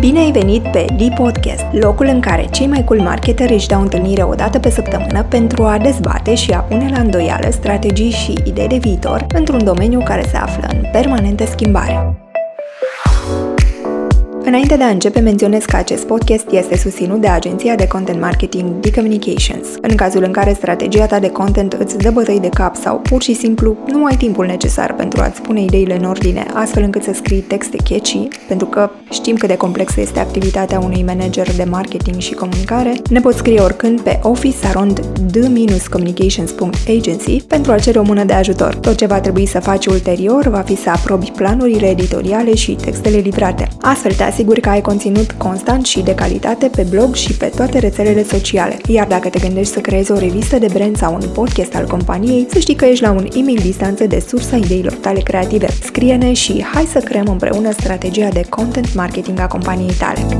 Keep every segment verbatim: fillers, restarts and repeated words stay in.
Bine ai venit pe D-Podcast, locul în care cei mai cool marketeri își dau întâlnire o dată pe săptămână pentru a dezbate și a pune la îndoială strategii și idei de viitor într-un domeniu care se află în permanentă schimbare. Înainte de a începe, menționez că acest podcast este susținut de agenția de content marketing D-Communications. În cazul în care strategia ta de content îți dă bătăi de cap sau pur și simplu nu ai timpul necesar pentru a-ți pune ideile în ordine, astfel încât să scrii texte catchy, pentru că știm cât de complexă este activitatea unui manager de marketing și comunicare, ne poți scrie oricând pe office arond d communications punct agency pentru a cere o mână de ajutor. Tot ce va trebui să faci ulterior va fi să aprobi planurile editoriale și textele livrate. Astfel te asigur că ai conținut constant și de calitate pe blog și pe toate rețelele sociale. Iar dacă te gândești să creezi o revistă de brand sau un podcast al companiei, să știi că ești la un e-mail distanță de sursa ideilor tale creative. Scrie-ne și hai să creăm împreună strategia de content marketing a companiei tale.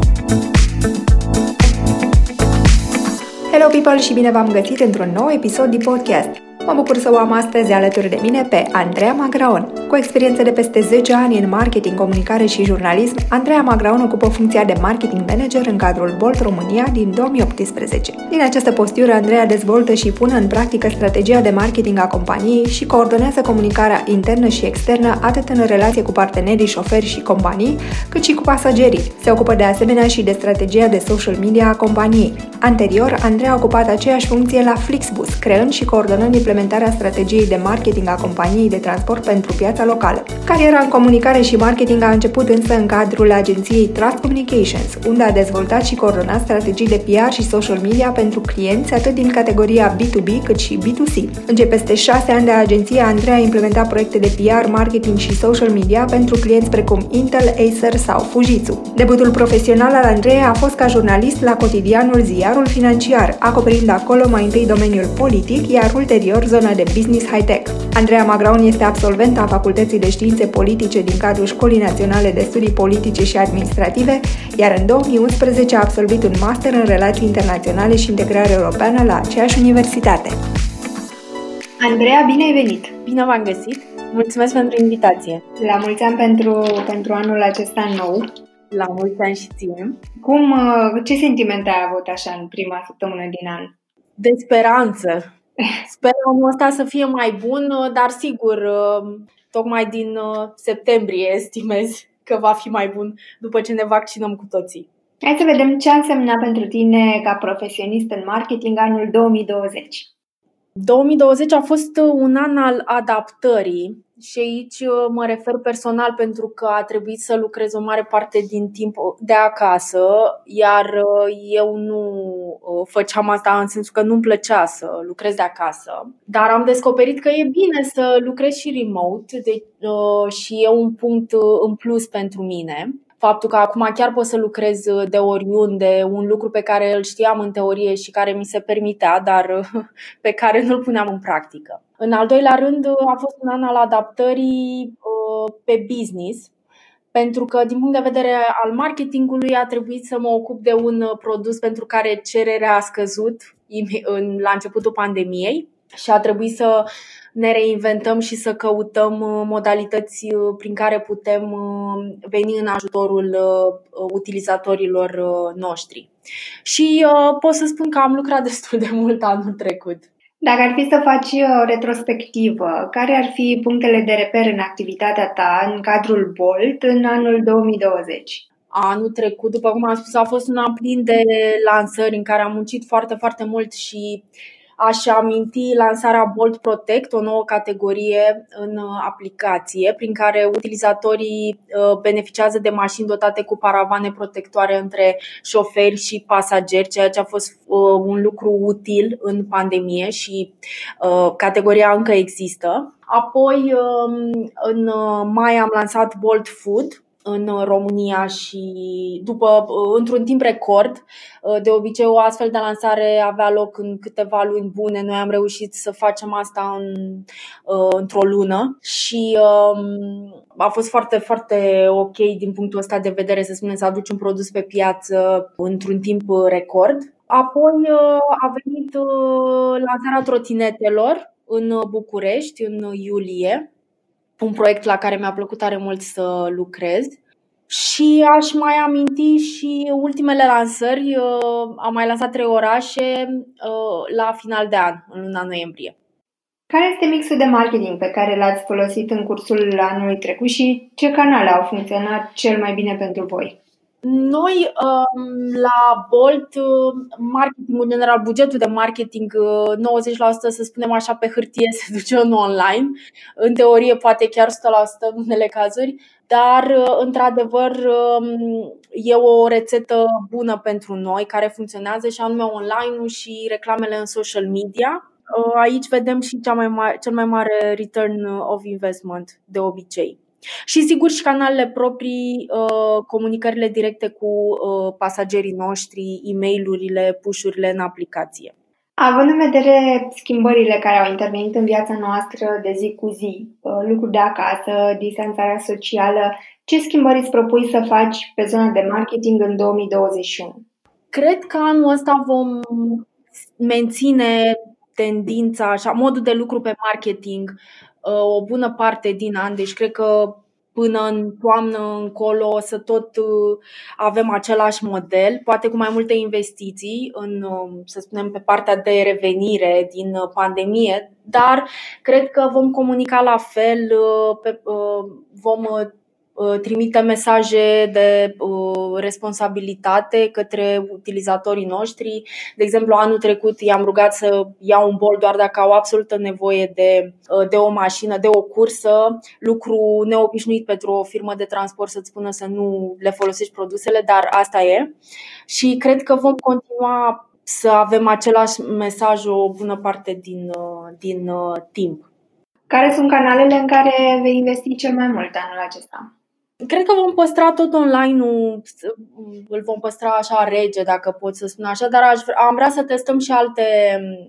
Hello people și bine v-am găsit într-un nou episod de podcast. Mă bucur să o am astăzi alături de mine pe Andreea Magraun. Cu experiență de peste zece ani în marketing, comunicare și jurnalism, Andreea Magraun ocupă funcția de marketing manager în cadrul Bolt România din două mii optsprezece. Din această postură, Andreea dezvoltă și pune în practică strategia de marketing a companiei și coordonează comunicarea internă și externă atât în relație cu partenerii, șoferi și companii, cât și cu pasagerii. Se ocupă de asemenea și de strategia de social media a companiei. Anterior, Andreea a ocupat aceeași funcție la Flixbus, creând și coordonând implementarea strategiei de marketing a companiei de transport pentru piața locală. Cariera în comunicare și marketing a început însă în cadrul agenției Trust Communications, unde a dezvoltat și coordonat strategii de P R și social media pentru clienți atât din categoria B doi B cât și B doi C. În cei peste șase ani de agenție, Andreea a implementat proiecte de P R, marketing și social media pentru clienți precum Intel, Acer sau Fujitsu. Debutul profesional al Andreea a fost ca jurnalist la cotidianul Ziarul Financiar, acoperind acolo mai întâi domeniul politic, iar ulterior zona de business high-tech. Andreea Magraun este absolventă a Facultății de Științe Politice din cadrul Școlii Naționale de Studii Politice și Administrative, iar în două mii unsprezece a absolvit un master în Relații Internaționale și Integrare Europeană la aceeași universitate. Andreea, bine ai venit! Bine v-am găsit! Mulțumesc pentru invitație! La mulți ani pentru, pentru anul acesta nou! La mulți ani și ție! Cum, ce sentimente ai avut așa în prima săptămână din an? De speranță! Sper omul ăsta să fie mai bun, dar sigur, tocmai din septembrie estimez că va fi mai bun după ce ne vaccinăm cu toții. Hai să vedem ce a însemnat pentru tine ca profesionist în marketing anul două mii douăzeci. două mii douăzeci a fost un an al adaptării și aici mă refer personal pentru că a trebuit să lucrez o mare parte din timp de acasă, iar eu nu făceam asta în sensul că nu-mi plăcea să lucrez de acasă, dar am descoperit că e bine să lucrez și remote de, uh, și e un punct în plus pentru mine. Faptul că acum chiar pot să lucrez de oriunde, un lucru pe care îl știam în teorie și care mi se permitea, dar pe care nu-l puneam în practică. În al doilea rând, a fost un an al adaptării pe business, pentru că din punct de vedere al marketingului a trebuit să mă ocup de un produs pentru care cererea a scăzut la începutul pandemiei și a trebuit să ne reinventăm și să căutăm modalități prin care putem veni în ajutorul utilizatorilor noștri. Și pot să spun că am lucrat destul de mult anul trecut. Dacă ar fi să faci o retrospectivă, care ar fi punctele de reper în activitatea ta în cadrul Bolt în anul două mii douăzeci? Anul trecut, după cum am spus, a fost un an plin de lansări în care am muncit foarte, foarte mult și aș aminti lansarea Bolt Protect, o nouă categorie în aplicație, prin care utilizatorii beneficiază de mașini dotate cu paravane protectoare între șoferi și pasageri, ceea ce a fost un lucru util în pandemie și categoria încă există. Apoi, în mai am lansat Bolt Food în România și după, într-un timp record. De obicei o astfel de lansare avea loc în câteva luni bune. Noi am reușit să facem asta în, într-o lună și a fost foarte, foarte ok din punctul ăsta de vedere, să spunem, să aduci un produs pe piață într-un timp record. Apoi a venit lansarea trotinetelor în București în iulie, un proiect la care mi-a plăcut tare mult să lucrez. Și aș mai aminti și ultimele lansări. Am mai lansat trei orașe la final de an, în luna noiembrie. Care este mixul de marketing pe care l-ați folosit în cursul anului trecut și ce canale au funcționat cel mai bine pentru voi? Noi la Bolt, marketingul general, bugetul de marketing, nouăzeci la sută, să spunem așa, pe hârtie se duce în online. În teorie poate chiar o sută la sută în unele cazuri, dar într-adevăr e o rețetă bună pentru noi care funcționează, și anume online-ul și reclamele în social media. Aici vedem și cea mai mare, cel mai mare return of investment de obicei. Și sigur și canalele proprii, comunicările directe cu pasagerii noștri, e-mail-urile, push-urile în aplicație. Având în vedere schimbările care au intervenit în viața noastră de zi cu zi, lucruri de acasă, distanțarea socială, ce schimbări îți propui să faci pe zona de marketing în două mii douăzeci și unu? Cred că anul ăsta vom menține tendința, așa, modul de lucru pe marketing, o bună parte din an, deci cred că până în toamnă încolo o să tot avem același model, poate cu mai multe investiții în, să spunem, pe partea de revenire din pandemie, dar cred că vom comunica la fel, pe, vom trimite mesaje de responsabilitate către utilizatorii noștri. De exemplu, anul trecut i-am rugat să iau un Bolt doar dacă au absolută nevoie de, de o mașină, de o cursă, lucru neobișnuit pentru o firmă de transport să-ți spună să nu le folosești produsele, dar asta e. Și cred că vom continua să avem același mesaj o bună parte din, din timp. Care sunt canalele în care vei investi cel mai mult anul acesta? Cred că vom păstra tot online-ul, îl vom păstra așa rege, dacă pot să spun așa, dar aș, am vrea să testăm și alte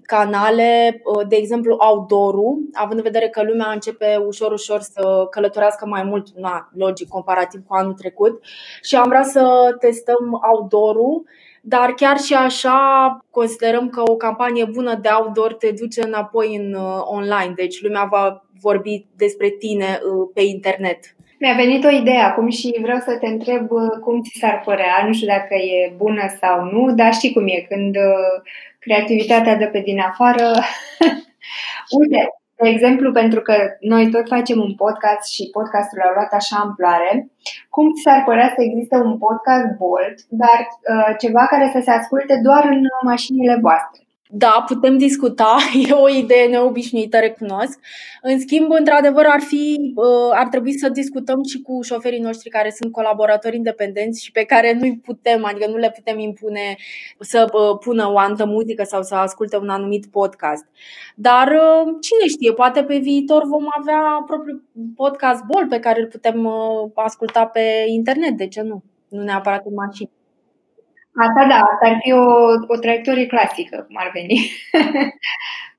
canale, de exemplu outdoor-ul, având în vedere că lumea începe ușor-ușor să călătorească mai mult, na, logic, comparativ cu anul trecut, și am vrea să testăm outdoor-ul. Dar chiar și așa considerăm că o campanie bună de outdoor te duce înapoi în online, deci lumea va vorbi despre tine pe internet. Mi-a venit o idee acum și vreau să te întreb cum ți s-ar părea, nu știu dacă e bună sau nu, dar știi cum e, când creativitatea dă pe din afară. Uite, de exemplu, pentru că noi tot facem un podcast și podcastul a luat așa amploare, cum s-ar părea să existe un podcast Bolt, dar uh, ceva care să se asculte doar în mașinile voastre? Da, putem discuta, e o idee neobișnuită, recunosc. În schimb, într-adevăr, ar fi, ar trebui să discutăm și cu șoferii noștri care sunt colaboratori independenți și pe care nu-i putem, adică nu le putem impune să pună o altă muzică sau să asculte un anumit podcast. Dar cine știe, poate pe viitor vom avea propriul podcast Bolt pe care îl putem asculta pe internet, de ce nu? Nu neapărat în mașină. Asta da, asta ar fi o, o traiectorie clasică, cum ar veni.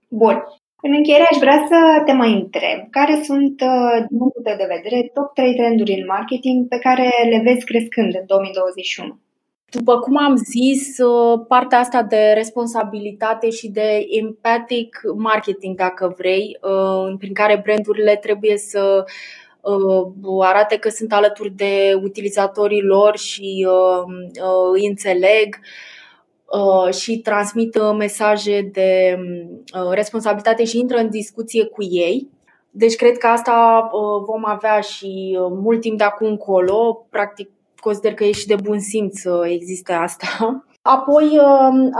Bun. În încheiere aș vrea să te mai întreb, care sunt, din punctul tău de vedere, top trei trenduri în marketing pe care le vezi crescând în două mii douăzeci și unu? După cum am zis, partea asta de responsabilitate și de empathic marketing, dacă vrei, prin care brandurile trebuie să arate că sunt alături de utilizatorii lor și îi înțeleg și transmit mesaje de responsabilitate și intră în discuție cu ei. Deci cred că asta vom avea și mult timp de acum încolo. Practic consider că e și de bun simț să existe asta. Apoi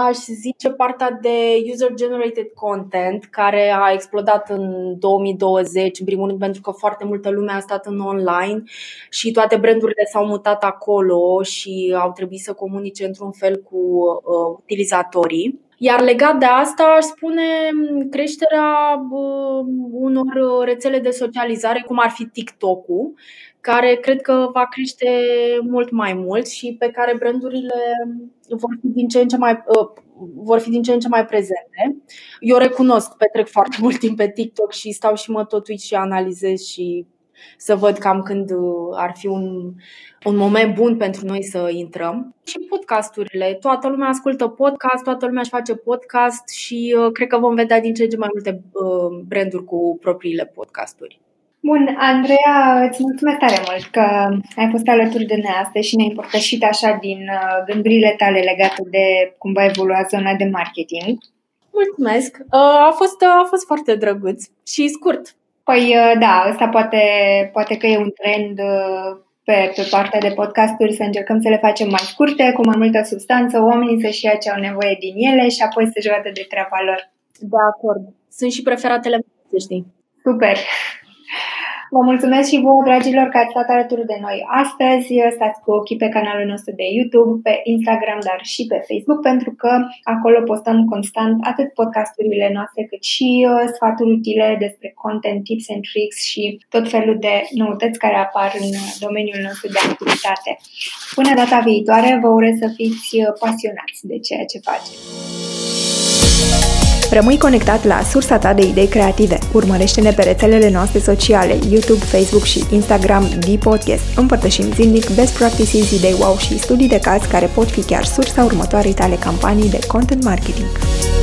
aș zice partea de user-generated content, care a explodat în două mii douăzeci, în primul rând pentru că foarte multă lume a stat în online și toate brandurile s-au mutat acolo și au trebuit să comunice într-un fel cu uh, utilizatorii. Iar legat de asta, aș spune creșterea uh, unor rețele de socializare, cum ar fi TikTok-ul, care cred că va crește mult mai mult și pe care brandurile vor fi din ce în ce mai, uh, vor fi din ce în ce mai prezente. Eu recunosc, petrec foarte mult timp pe TikTok și stau și mă tot uit și analizez și să văd cam când ar fi un, un moment bun pentru noi să intrăm. Și podcasturile, toată lumea ascultă podcast, toată lumea își face podcast și uh, cred că vom vedea din ce în ce mai multe uh, branduri cu propriile podcasturi. Bun, Andreea, îți mulțumesc tare mult că ai fost alături de noi astăzi și ne-ai împărtășit așa din gândurile tale legate de cum va evolua zona de marketing. Mulțumesc! A fost, a fost foarte drăguț și scurt. Păi da, ăsta poate, poate că e un trend pe, pe partea de podcasturi, să încercăm să le facem mai scurte, cu mai multă substanță, oamenii să-și ia ce au nevoie din ele și apoi să-și vadă de treaba lor. De acord. Sunt și preferatele mele, să știi. Super! Vă mulțumesc și vouă, dragilor, că ați stat alături de noi astăzi. Stați cu ochii pe canalul nostru de YouTube, pe Instagram, dar și pe Facebook, pentru că acolo postăm constant atât podcasturile noastre, cât și sfaturi utile despre content, tips and tricks și tot felul de noutăți care apar în domeniul nostru de activitate. Până data viitoare, vă urez să fiți pasionați de ceea ce faceți. Rămâi conectat la sursa ta de idei creative. Urmărește-ne pe rețelele noastre sociale, YouTube, Facebook și Instagram D-Podcast. Împărtășim zilnic best practices, idei wow și studii de caz care pot fi chiar sursa următoarei tale campanii de content marketing.